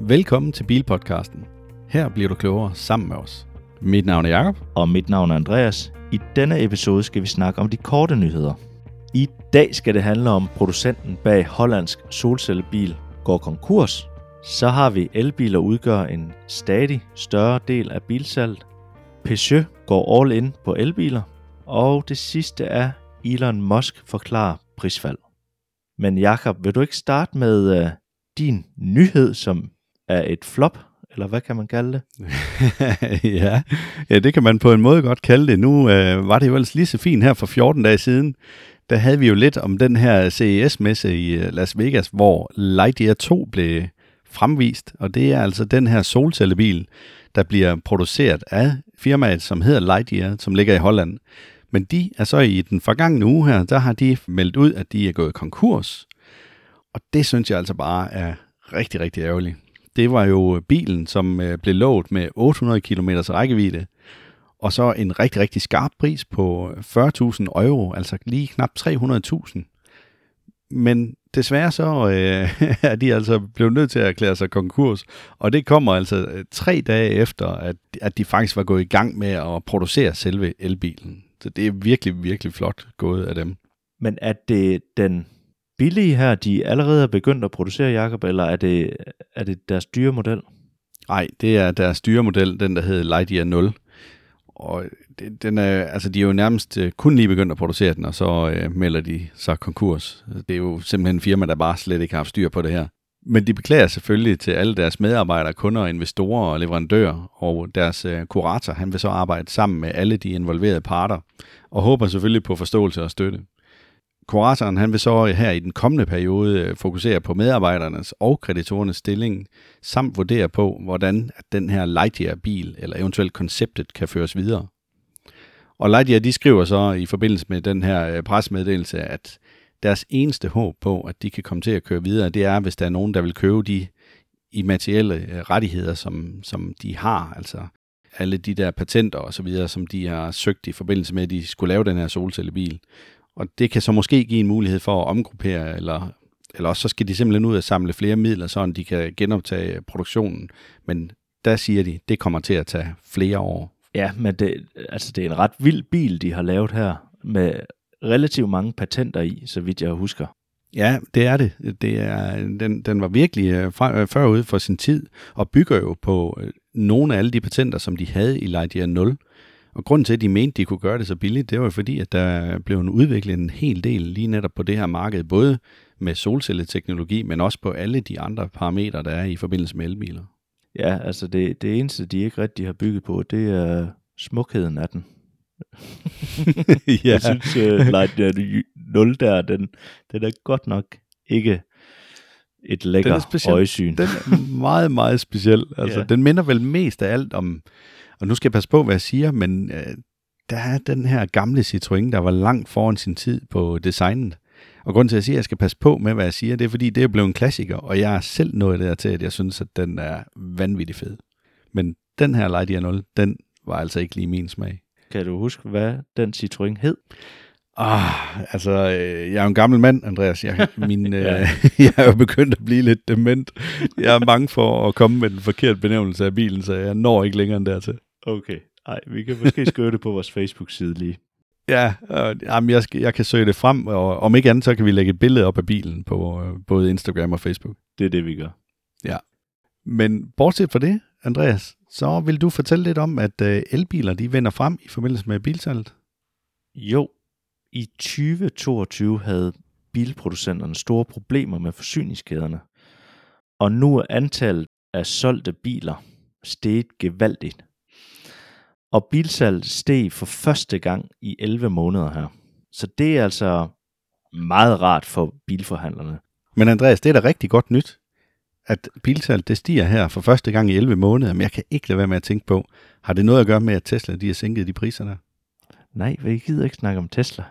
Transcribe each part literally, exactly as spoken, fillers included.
Velkommen til Bilpodcasten. Her bliver du klogere sammen med os. Mit navn er Jakob og mit navn er Andreas. I denne episode skal vi snakke om de korte nyheder. I dag skal det handle om producenten bag hollandsk solcellebil går konkurs. Så har vi elbiler udgør en stadig større del af bilsalget. Peugeot går all in på elbiler. Og det sidste er Elon Musk forklarer prisfald. Men Jakob, vil du ikke starte med øh, din nyhed, som er et flop? Eller hvad kan man kalde det? ja. ja, det kan man på en måde godt kalde det. Nu øh, var det jo ellers lige så fint her for fjorten dage siden. Der havde vi jo lidt om den her C E S-messe i Las Vegas, hvor Lightyear to blev fremvist. Og det er altså den her solcellebil, der bliver produceret af firmaet, som hedder Lightyear, som ligger i Holland. Men de er så i den forgangne uge her, der har de meldt ud, at de er gået konkurs. Og det synes jeg altså bare er rigtig, rigtig ærgerligt. Det var jo bilen, som blev lovet med otte hundrede kilometer rækkevidde, og så en rigtig, rigtig skarp pris på fyrre tusind euro, altså lige knap tre hundrede tusind. Men desværre så øh, er de altså blevet nødt til at erklære sig konkurs, og det kommer altså tre dage efter, at, at de faktisk var gået i gang med at producere selve elbilen. Så det er virkelig, virkelig flot gået af dem. Men er det den billige her, de allerede er begyndt at producere, Jakob, eller er det, er det deres dyre model? Nej, det er deres dyre model, den der hedder Lightyear nul. Og det, den er, altså de er jo nærmest kun lige begyndt at producere den, og så øh, melder de sig konkurs. Det er jo simpelthen en firma, der bare slet ikke har haft styr på det her. Men de beklager selvfølgelig til alle deres medarbejdere, kunder, investorer og leverandører, og deres øh, kurator, han vil så arbejde sammen med alle de involverede parter, og håber selvfølgelig på forståelse og støtte. Kuratoren, han vil så her i den kommende periode fokusere på medarbejdernes og kreditorernes stilling, samt vurdere på, hvordan den her Lightyear-bil eller eventuelt konceptet kan føres videre. Og Lightyear, de skriver så i forbindelse med den her pressemeddelelse, at deres eneste håb på, at de kan komme til at køre videre, det er, hvis der er nogen, der vil købe de immaterielle rettigheder, som, som de har, altså alle de der patenter osv., som de har søgt i forbindelse med, at de skulle lave den her solcellebil. Og det kan så måske give en mulighed for at omgruppere, eller, eller også så skal de simpelthen ud og samle flere midler, så de kan genoptage produktionen. Men der siger de, det kommer til at tage flere år. Ja, men det, altså det er en ret vild bil, de har lavet her, med relativt mange patenter i, så vidt jeg husker. Ja, det er det. det er, den, den var virkelig fra, forude for sin tid, og bygger jo på nogle af alle de patenter, som de havde i Lightyear nul. Og grunden til, at de mente, de kunne gøre det så billigt, det var jo fordi, at der blev udviklet en hel del lige netop på det her marked, både med solcelleteknologi, men også på alle de andre parametre, der er i forbindelse med elbiler. Ja, altså det, det eneste, de ikke rigtig har bygget på, det er smukheden af den. ja. Jeg synes, uh, Lightyear nul der, den, den er godt nok ikke et lækker øjesyn. Den er meget, meget speciel. Altså, ja. Den minder vel mest af alt om... Og nu skal jeg passe på, hvad jeg siger, men øh, der er den her gamle Citroën, der var langt foran sin tid på designet. Og grunden til, at jeg siger, at jeg skal passe på med, hvad jeg siger, det er, fordi det er blevet en klassiker, og jeg er selv nået der til, at jeg synes, at den er vanvittig fed. Men den her Lightyear nul, den var altså ikke lige min smag. Kan du huske, hvad den Citroën hed? Ah, altså, øh, jeg er jo en gammel mand, Andreas. Jeg, min, øh, jeg er jo begyndt at blive lidt dement. Jeg er bange for at komme med den forkerte benævnelse af bilen, så jeg når ikke længere end dertil. Okay, nej, vi kan måske skrive det på vores Facebook-side lige. Ja, øh, jamen jeg, skal, jeg kan søge det frem, og om ikke andet, så kan vi lægge et billede op af bilen på øh, både Instagram og Facebook. Det er det, vi gør. Ja, men bortset fra det, Andreas, så vil du fortælle lidt om, at øh, elbiler, de vender frem i forbindelse med bilsalget? Jo, i tyve toogtyve havde bilproducenterne store problemer med forsyningskæderne, og nu er antallet af solgte biler steget gevaldigt. Og bilsalget steg for første gang i elleve måneder her. Så det er altså meget rart for bilforhandlerne. Men Andreas, det er da rigtig godt nyt, at bilsalget det stiger her for første gang i elleve måneder. Men jeg kan ikke lade være med at tænke på, har det noget at gøre med, at Tesla de har sænket de priser der? Nej, jeg gider ikke snakke om Tesla.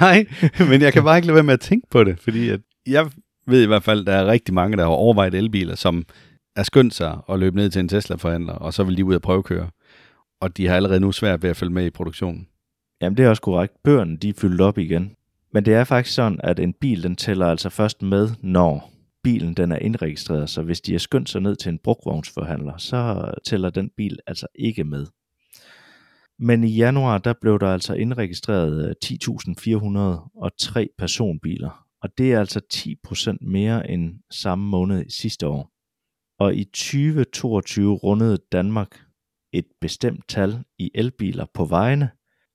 Nej, men jeg kan bare ikke lade være med at tænke på det. Fordi at jeg ved i hvert fald, at der er rigtig mange, der har overvejet elbiler, som er skyndt sig at løbe ned til en Tesla-forhandler, og så vil de ud og prøvekøre. Og de har allerede nu svært ved at følge med i produktionen. Jamen det er også korrekt. Bøgerne de er fyldt op igen. Men det er faktisk sådan, at en bil den tæller altså først med, når bilen den er indregistreret, så hvis de har skyndt sig ned til en brugvognsforhandler, så tæller den bil altså ikke med. Men i januar, der blev der altså indregistreret ti tusind fire hundrede og tre personbiler, og det er altså ti procent mere end samme måned sidste år. Og i tyve toogtyve rundede Danmark et bestemt tal i elbiler på vejene.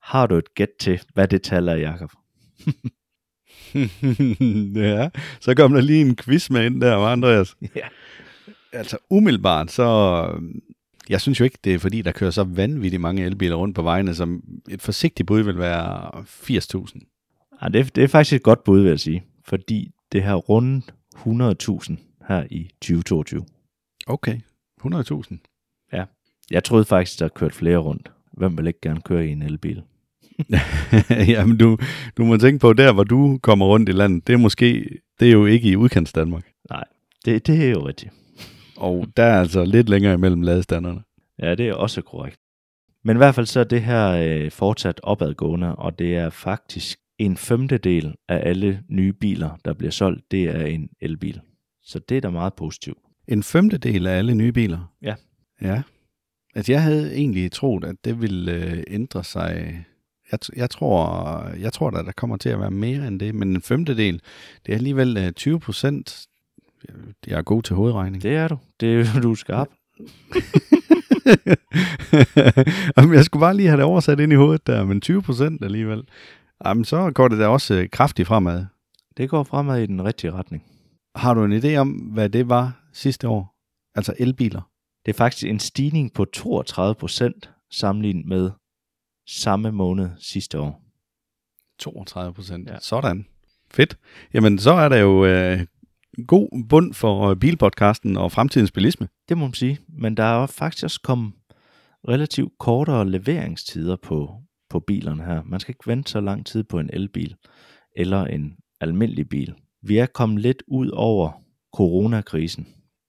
Har du et gæt til, hvad det tal er, Jakob? Ja, så kom der lige en quiz med ind der, var Andreas? Ja. Altså umiddelbart, så... Jeg synes jo ikke, det er fordi, der kører så vanvittigt mange elbiler rundt på vejene, som et forsigtigt bud vil være firs tusind. Ja, det, det er faktisk et godt bud, vil jeg sige. Fordi det har rundet hundrede tusind her i tyve toogtyve. Okay, hundrede tusind. Ja, jeg troede faktisk, der kørte flere rundt. Hvem vil ikke gerne køre i en elbil? Jamen, du, du må tænke på, der hvor du kommer rundt i landet, det er måske, det er jo ikke i udkants Danmark. Nej, det, det er jo rigtigt. Og der er altså lidt længere imellem ladestanderne. Ja, det er også korrekt. Men i hvert fald så er det her øh, fortsat opadgående, og det er faktisk en femtedel af alle nye biler, der bliver solgt, det er en elbil. Så det er da meget positivt. En femtedel af alle nye biler? Ja. Ja. Altså jeg havde egentlig troet, at det ville øh, ændre sig. Jeg, jeg tror, jeg tror da, der kommer til at være mere end det, men en femtedel, det er alligevel øh, tyve procent. Jeg er god til hovedregning. Det er du. Det er du er skarp. Jamen, jeg skulle bare lige have det oversat ind i hovedet der, men tyve procent alligevel. Jamen, så går det da også kraftigt fremad. Det går fremad i den rigtige retning. Har du en idé om, hvad det var sidste år? Altså elbiler? Det er faktisk en stigning på toogtredive procent sammenlignet med samme måned sidste år. toogtredive procent? Ja. Sådan. Fedt. Jamen, så er der jo... Øh, god bund for bilpodcasten og fremtidens bilisme. Det må man sige, men der er faktisk også kommet relativt kortere leveringstider på, på bilerne her. Man skal ikke vente så lang tid på en elbil eller en almindelig bil. Vi er kommet lidt ud over coronakrisen.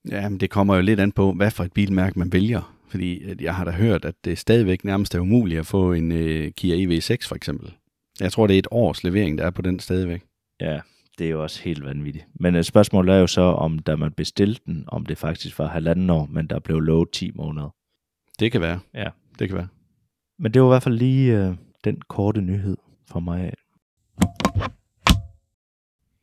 Ja, men det kommer jo lidt an på, hvad for et bilmærke man vælger. Fordi jeg har da hørt, at det stadigvæk nærmest er umuligt at få en øh, Kia E V seks for eksempel. Jeg tror, det er et års levering, der er på den stadigvæk. Ja, det er jo også helt vanvittigt. Men spørgsmålet er jo så, om da man bestilte den, om det faktisk var halvanden år, men der blev lovet ti måneder. Det kan være. Ja, det kan være. Men det var i hvert fald lige øh, den korte nyhed fra mig af.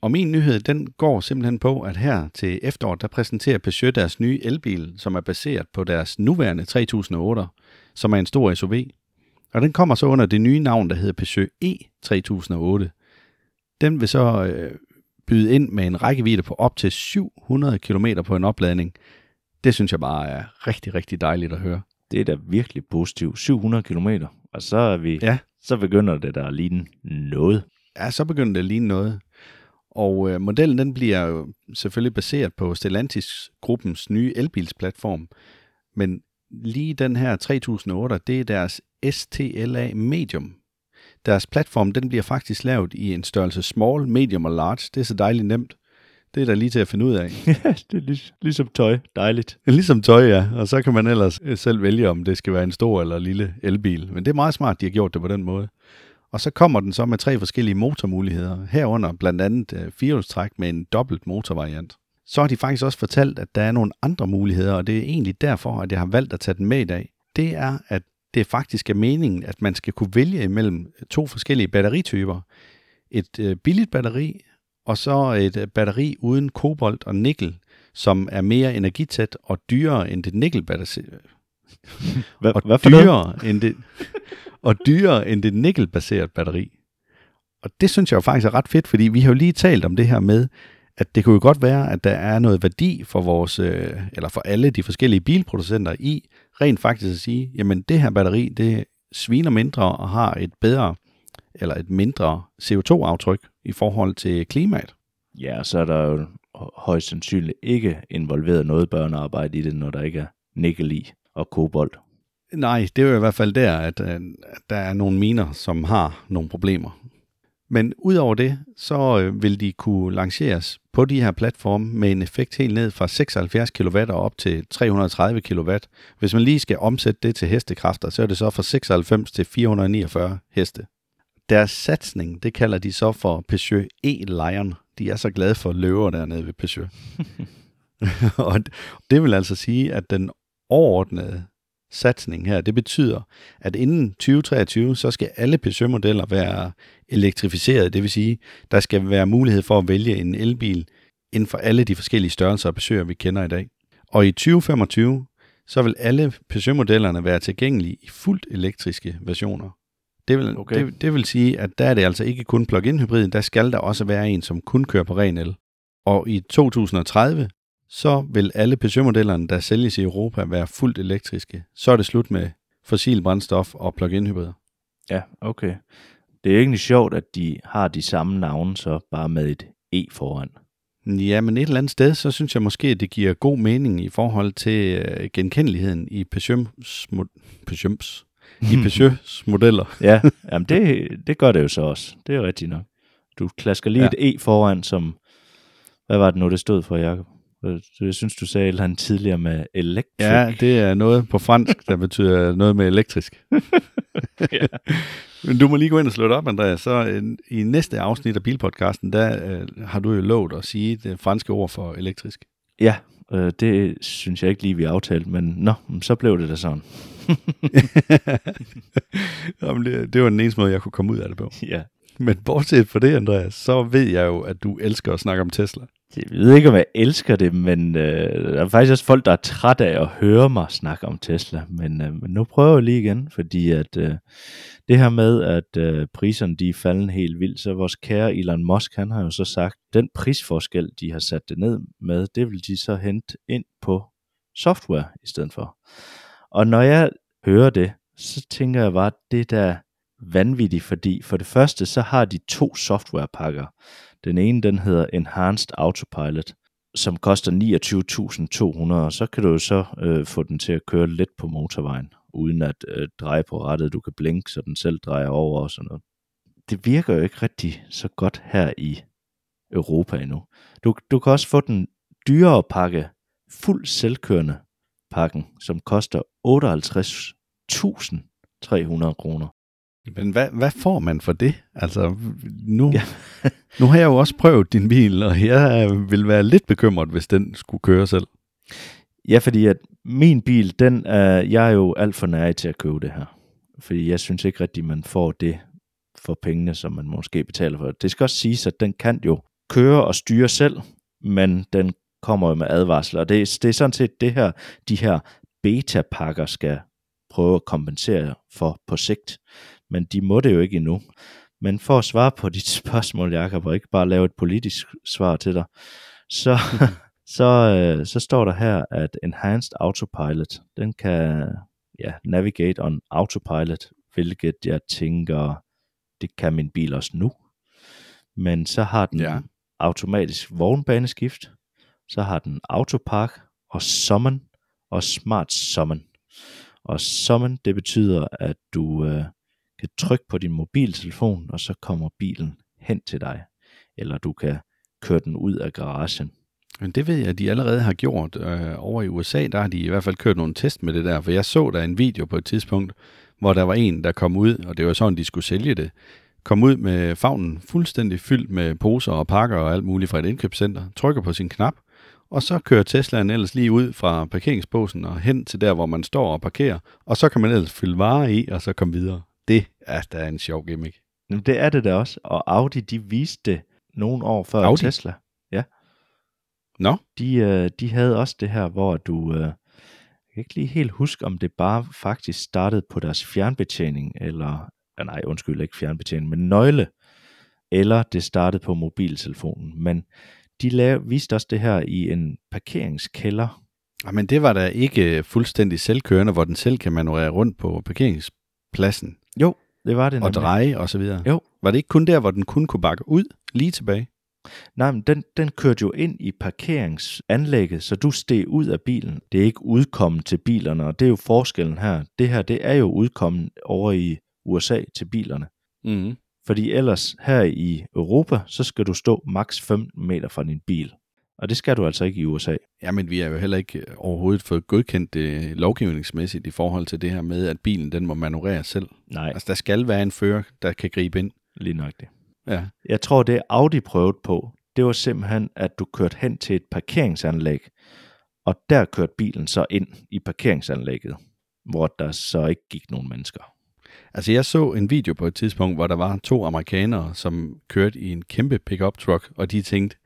Og min nyhed, den går simpelthen på, at her til efteråret, der præsenterer Peugeot deres nye elbil, som er baseret på deres nuværende tre tusind otte, som er en stor S U V. Og den kommer så under det nye navn, der hedder Peugeot E tre tusind otte. Den vil så øh, byde ind med en rækkevidde på op til syv hundrede kilometer på en opladning. Det synes jeg bare er rigtig, rigtig dejligt at høre. Det er da virkelig positivt. syv hundrede kilometer, og så, er vi, ja. så begynder det der at ligne noget. Ja, så begynder det at ligne noget. Og øh, modellen den bliver jo selvfølgelig baseret på Stellantis-gruppens nye elbilsplatform. Men lige den her tre tusind otte, det er deres S T L A Medium. Deres platform, den bliver faktisk lavet i en størrelse small, medium og large. Det er så dejligt nemt. Det er da lige til at finde ud af. Ja, det er lig, ligesom tøj. Dejligt. Ligesom tøj, ja. Og så kan man ellers selv vælge, om det skal være en stor eller lille elbil. Men det er meget smart, de har gjort det på den måde. Og så kommer den så med tre forskellige motormuligheder. Herunder blandt andet firehjulstræk med en dobbelt motorvariant. Så har de faktisk også fortalt, at der er nogle andre muligheder, og det er egentlig derfor, at jeg har valgt at tage den med i dag. Det er, at det faktisk er meningen, at man skal kunne vælge imellem to forskellige batterityper. Et billigt batteri, og så et batteri uden kobolt og nikkel, som er mere energitæt og dyrere end det nikkelbaserede. Hva, og, hvad for dyrere det? End det, og dyrere end det nikkelbaserede batteri. Og det synes jeg jo faktisk er ret fedt, fordi vi har jo lige talt om det her med, at det kunne jo godt være, at der er noget værdi for vores, eller for alle de forskellige bilproducenter i, rent faktisk at sige, jamen det her batteri, det sviner mindre og har et bedre, eller et mindre C O to aftryk i forhold til klimaet. Ja, så er der jo højst sandsynligt ikke involveret noget børnearbejde i det, når der ikke er nikkel i og kobolt. Nej, det er jo i hvert fald der, at, at der er nogle miner, som har nogle problemer. Men udover det, så vil de kunne lanceres på de her platforme med en effekt helt ned fra seksoghalvfjerds kilowatt og op til tre hundrede og tredive kilowatt. Hvis man lige skal omsætte det til hestekræfter, så er det så fra seksoghalvfems til fire hundrede og niogfyrre heste. Deres satsning, det kalder de så for Peugeot E-Lion. de er så glade for løver dernede ved Peugeot. Og det vil altså sige, at den overordnede satsning her, det betyder, at inden tyve treogtyve, så skal alle Peugeot-modeller være elektrificeret. Det vil sige, der skal være mulighed for at vælge en elbil inden for alle de forskellige størrelser og Peugeot'er, vi kender i dag. Og i tyve femogtyve, så vil alle Peugeot-modellerne være tilgængelige i fuldt elektriske versioner. Det vil, okay. det, det vil sige, at der er det altså ikke kun plug-in hybriden, der skal der også være en, som kun kører på ren el. Og i to tusind tredive, så vil alle Peugeot-modellerne, der sælges i Europa, være fuldt elektriske. Så er det slut med fossil brændstof og plug-in hybrider. Ja, okay. Det er egentlig sjovt, at de har de samme navne, så bare med et E foran. Ja, men et eller andet sted, så synes jeg måske, at det giver god mening i forhold til genkendeligheden i Peugeots, Peugeots, i Peugeots modeller. Ja, jamen det, det gør det jo så også. Det er rigtigt nok. Du klasker lige ja. et E foran, som... Hvad var det nu, det stod for, Jacob? Jeg synes, du sagde et eller andet tidligere med elektrik. Ja, det er noget på fransk, der betyder noget med elektrisk. Ja. Men du må lige gå ind og slå det op, Andreas. Så i næste afsnit af Bilpodcasten, der øh, har du jo lovet at sige det franske ord for elektrisk. Ja, øh, det synes jeg ikke lige, vi aftalte, men nå, så blev det da sådan. Jamen, det, det var den eneste måde, jeg kunne komme ud af det på. Ja. Men bortset fra det, Andreas, så ved jeg jo, at du elsker at snakke om Tesla. Jeg ved ikke, om jeg elsker det, men øh, der er faktisk også folk, der er træt af at høre mig snakke om Tesla. Men, øh, men nu prøver jeg lige igen, fordi at, øh, det her med, at øh, priserne de er faldet helt vildt, så vores kære Elon Musk, han har jo så sagt, den prisforskel, de har sat det ned med, det vil de så hente ind på software i stedet for. Og når jeg hører det, så tænker jeg bare, det der vanvittigt, fordi for det første, så har de to softwarepakker. Den ene, den hedder Enhanced Autopilot, som koster niogtyve tusind to hundrede, og så kan du jo så øh, få den til at køre lidt på motorvejen, uden at øh, dreje på rattet. Du kan blinke, så den selv drejer over og sådan noget. Det virker jo ikke rigtig så godt her i Europa endnu. Du, du kan også få den dyrere pakke, fuld selvkørende pakken, som koster otteoghalvtreds tusind tre hundrede kroner. Men hvad, hvad får man for det? Altså, nu, ja. nu har jeg jo også prøvet din bil, og jeg vil være lidt bekymret, hvis den skulle køre selv. Ja, fordi at min bil, den er, jeg er jo alt for nær til at købe det her. Fordi jeg synes ikke rigtigt, man får det for pengene, som man måske betaler for. Det skal også siges, at den kan jo køre og styre selv, men den kommer jo med advarsler. Og det, det er sådan set det her, de her beta-pakker skal prøve at kompensere for på sigt. Men de må det jo ikke endnu. Men for at svare på dit spørgsmål, Jacob, og ikke bare lave et politisk svar til dig, så, så, så står der her, at Enhanced Autopilot, den kan ja, navigate on autopilot, hvilket jeg tænker, det kan min bil også nu. Men så har den ja. automatisk vognbaneskift, så har den autopark og summon og smart summon. Og summon, det betyder, at du øh, kan trykke på din mobiltelefon, og så kommer bilen hen til dig. Eller du kan køre den ud af garagen. Men det ved jeg, at de allerede har gjort. Øh, over i U S A, der har de i hvert fald kørt nogle test med det der, for jeg så der en video på et tidspunkt, hvor der var en, der kom ud, og det var sådan, de skulle sælge det, kom ud med favnen fuldstændig fyldt med poser og pakker og alt muligt fra et indkøbscenter, trykker på sin knap, og så kører Teslaen ellers lige ud fra parkeringsbåsen og hen til der, hvor man står og parkerer, og så kan man ellers fylde varer i, og så komme videre. Det er da en sjov gimmick. Jamen, det er det da også, og Audi, de viste det nogle år før Audi? Tesla. Ja. Nå? No. De, de havde også det her, hvor du, jeg kan ikke lige helt huske, om det bare faktisk startede på deres fjernbetjening, eller, nej undskyld, ikke fjernbetjening, men nøgle, eller det startede på mobiltelefonen, men de lavede, viste også det her i en parkeringskælder. Men det var da ikke fuldstændig selvkørende, hvor den selv kan manøvrere rundt på parkeringspladsen. Jo, det var det. Og dreje og så videre. Jo. Var det ikke kun der, hvor den kun kunne bakke ud lige tilbage? Nej, men den, den kørte jo ind i parkeringsanlægget, så du steg ud af bilen. Det er ikke udkommen til bilerne, og det er jo forskellen her. Det her, det er jo udkommen over i U S A til bilerne. Mhm. Fordi ellers her i Europa, så skal du stå maks femten meter fra din bil. Og det skal du altså ikke i U S A. Jamen, vi er jo heller ikke overhovedet fået godkendt det lovgivningsmæssigt i forhold til det her med, at bilen den må manøvrere selv. Nej. Altså, der skal være en fører, der kan gribe ind. Lige nok det. Ja. Jeg tror, det Audi prøvede på, det var simpelthen, at du kørte hen til et parkeringsanlæg, og der kørte bilen så ind i parkeringsanlægget, hvor der så ikke gik nogen mennesker. Altså jeg så en video på et tidspunkt, hvor der var to amerikanere, som kørte i en kæmpe pick-up truck, og de tænkte,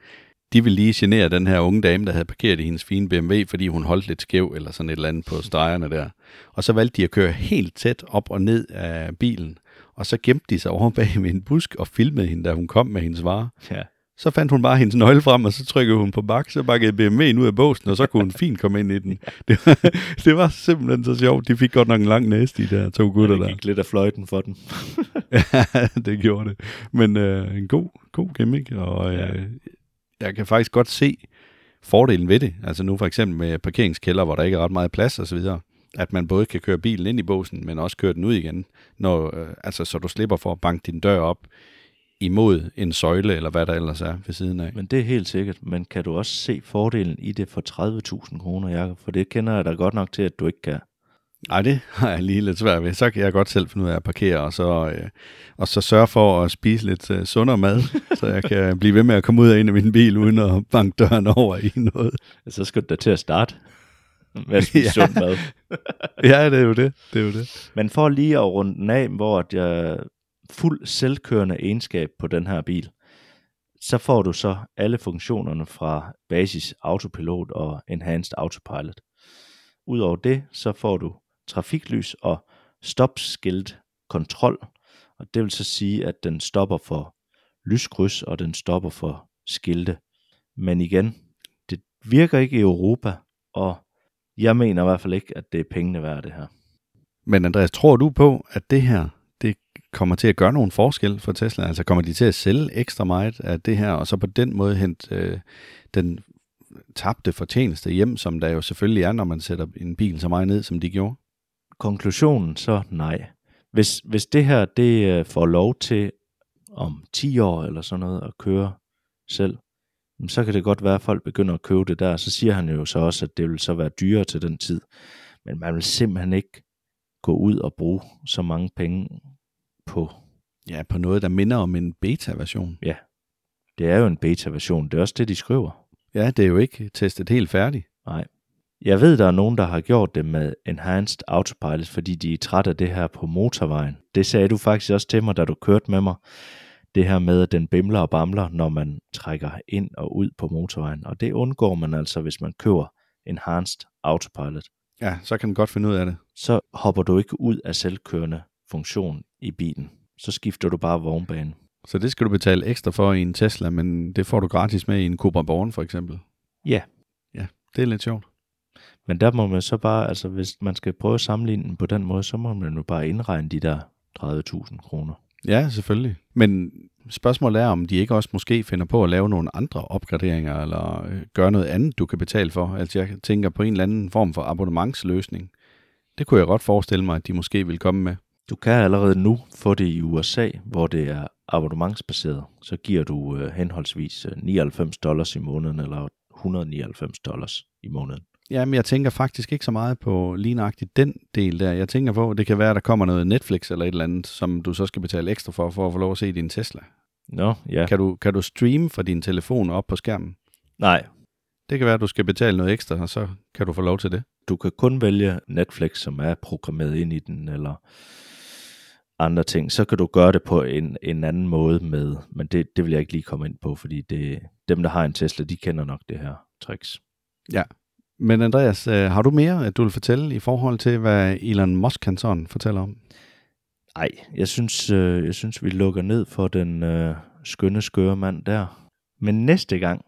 de ville lige genere den her unge dame, der havde parkeret i hendes fine B M W, fordi hun holdt lidt skæv eller sådan et eller andet på stregerne der. Og så valgte de at køre helt tæt op og ned af bilen, og så gemte de sig over bag ved en busk og filmede hende, da hun kom med hendes varer. Ja. Så fandt hun bare hendes nøgle frem, og så trykkede hun på bak, så bakkede B M W'en ud af båsen, og så kunne hun fint komme ind i den. Det var, det var simpelthen så sjovt. De fik godt nok en lang næste, de der to gutter der. Ja, det gik der. Lidt af fløjten for den. Ja, det gjorde det. Men øh, en god, god gimmick, og øh, jeg kan faktisk godt se fordelen ved det. Altså nu for eksempel med parkeringskælder, hvor der ikke er ret meget plads og så videre, at man både kan køre bilen ind i båsen, men også køre den ud igen, når, øh, altså, så du slipper for at banke din dør op imod en søjle, eller hvad der ellers er ved siden af. Men det er helt sikkert. Men kan du også se fordelen i det for tredive tusind kroner, Jakob? For det kender jeg da godt nok til, at du ikke kan. Nej, det har jeg lige lidt svært ved. Så kan jeg godt selv finde ud af at parkere, og så, øh, og så sørge for at spise lidt øh, sundere mad, så jeg kan blive ved med at komme ud af en af min bil, uden at banke døren over i noget. Så skal du da til at starte med at spise sund mad. Ja, det er jo det. det er jo det. Men for lige at runde den af, hvor jeg... fuld selvkørende egenskab på den her bil, så får du så alle funktionerne fra basis autopilot og enhanced autopilot. Udover det, så får du trafiklys og stopskilt kontrol, og det vil så sige, at den stopper for lyskryds, og den stopper for skilte. Men igen, det virker ikke i Europa, og jeg mener i hvert fald ikke, at det er pengene værd det her. Men Andreas, tror du på, at det her kommer til at gøre nogen forskel for Tesla? Altså kommer de til at sælge ekstra meget af det her, og så på den måde hente øh, den tabte fortjeneste hjem, som der jo selvfølgelig er, når man sætter en bil så meget ned, som de gjorde? Konklusionen så nej. Hvis, hvis det her det får lov til om ti år eller sådan noget at køre selv, så kan det godt være, at folk begynder at købe det der. Så siger han jo så også, at det vil så være dyrere til den tid. Men man vil simpelthen ikke gå ud og bruge så mange penge på. Ja, på noget, der minder om en beta-version. Ja, det er jo en beta-version. Det er også det, de skriver. Ja, det er jo ikke testet helt færdigt. Nej. Jeg ved, der er nogen, der har gjort det med Enhanced Autopilot, fordi de er trætte af det her på motorvejen. Det sagde du faktisk også til mig, da du kørte med mig. Det her med, at den bimler og bamler, når man trækker ind og ud på motorvejen. Og det undgår man altså, hvis man køber Enhanced Autopilot. Ja, så kan man godt finde ud af det. Så hopper du ikke ud af selvkørende funktion i bilen. Så skifter du bare vognbanen. Så det skal du betale ekstra for i en Tesla, men det får du gratis med i en Cobra Born for eksempel? Ja. Ja, det er lidt sjovt. Men der må man så bare, altså hvis man skal prøve at sammenligne den på den måde, så må man jo bare indregne de der tredive tusind kroner. Ja, selvfølgelig. Men spørgsmålet er, om de ikke også måske finder på at lave nogle andre opgraderinger, eller gøre noget andet, du kan betale for. Altså jeg tænker på en eller anden form for abonnementsløsning. Det kunne jeg godt forestille mig, at de måske vil komme med. Du kan allerede nu få det i U S A, hvor det er abonnementsbaseret. Så giver du øh, henholdsvis nioghalvfems dollars i måneden, eller et hundrede og nioghalvfems dollars i måneden. Jamen, jeg tænker faktisk ikke så meget på lige nøjagtigt den del der. Jeg tænker på, det kan være, at der kommer noget Netflix eller et eller andet, som du så skal betale ekstra for, for at få lov at se din Tesla. Nå, ja. Kan du, kan du streame fra din telefon op på skærmen? Nej. Det kan være, at du skal betale noget ekstra, og så kan du få lov til det. Du kan kun vælge Netflix, som er programmeret ind i den, eller andre ting, så kan du gøre det på en, en anden måde med, men det, det vil jeg ikke lige komme ind på, fordi det, dem, der har en Tesla, de kender nok det her tricks. Ja, men Andreas, har du mere, at du vil fortælle i forhold til, hvad Elon Musk han sådan fortæller om? Nej, jeg synes, jeg synes, vi lukker ned for den øh, skønne, skøre mand der. Men næste gang,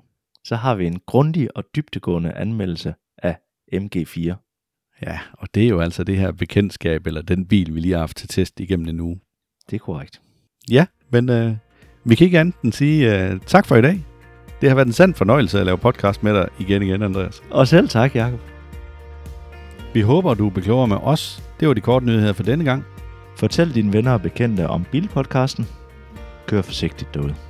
så har vi en grundig og dybtegående anmeldelse af M G fire. Ja, og det er jo altså det her bekendtskab, eller den bil, vi lige har haft til test igennem en uge. Det er korrekt. Ja, men øh, vi kan ikke andet end sige øh, tak for i dag. Det har været en sand fornøjelse at lave podcast med dig igen igen, Andreas. Og selv tak, Jakob. Vi håber, du er beklogere med os. Det var de korte nyheder for denne gang. Fortæl dine venner og bekendte om Bilpodcasten. Kør forsigtigt derude.